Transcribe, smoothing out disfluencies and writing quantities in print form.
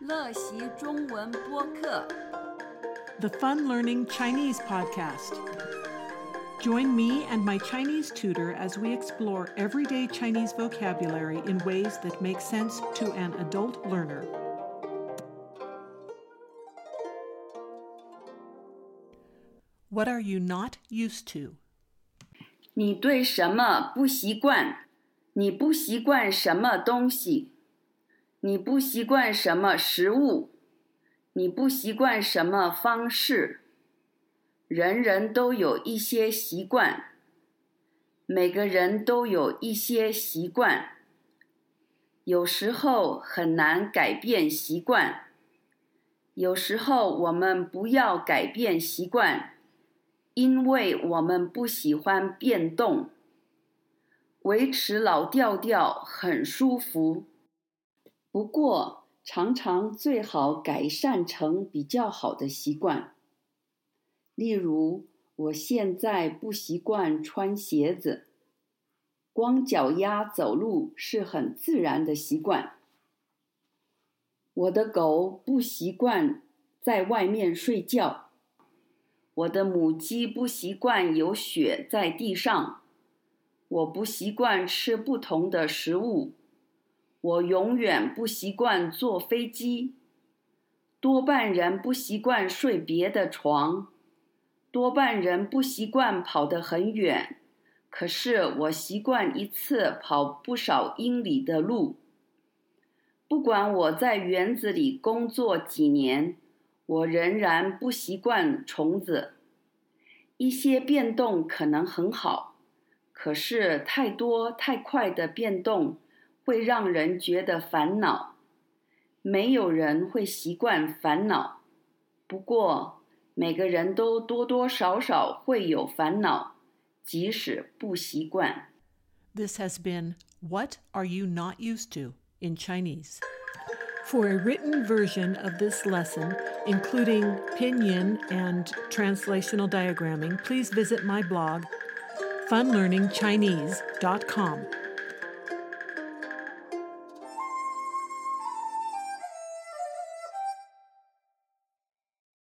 乐习中文播客 The Fun Learning Chinese Podcast. Join me and my Chinese tutor as we explore everyday Chinese vocabulary in ways that make sense to an adult learner. What are you not used to? 你对什么不习惯？你不习惯什么东西？你不习惯什么食物？你不习惯什么方式？人人都有一些习惯。每个人都有一些习惯。有时候很难改变习惯。有时候我们不要改变习惯，因为我们不喜欢变动。维持老调调很舒服。不过，常常最好改善成比较好的习惯。例如，我现在不习惯穿鞋子，光脚丫走路是很自然的习惯。我的狗不习惯在外面睡觉，我的母鸡不习惯有血在地上，我不习惯吃不同的食物。我永远不习惯坐飞机，多半人不习惯睡别的床，多半人不习惯跑得很远，可是我习惯一次跑不少英里的路。不管我在园子里工作几年，我仍然不习惯虫子。一些变动可能很好，可是太多太快的变动会让人觉得烦恼。没有人会习惯烦恼，不过每个人都多多少少会有烦恼，即使不习惯。This has been What Are You Not Used To in Chinese. For a written version of this lesson, including pinyin and translational diagramming, please visit my blog, funlearningchinese.com.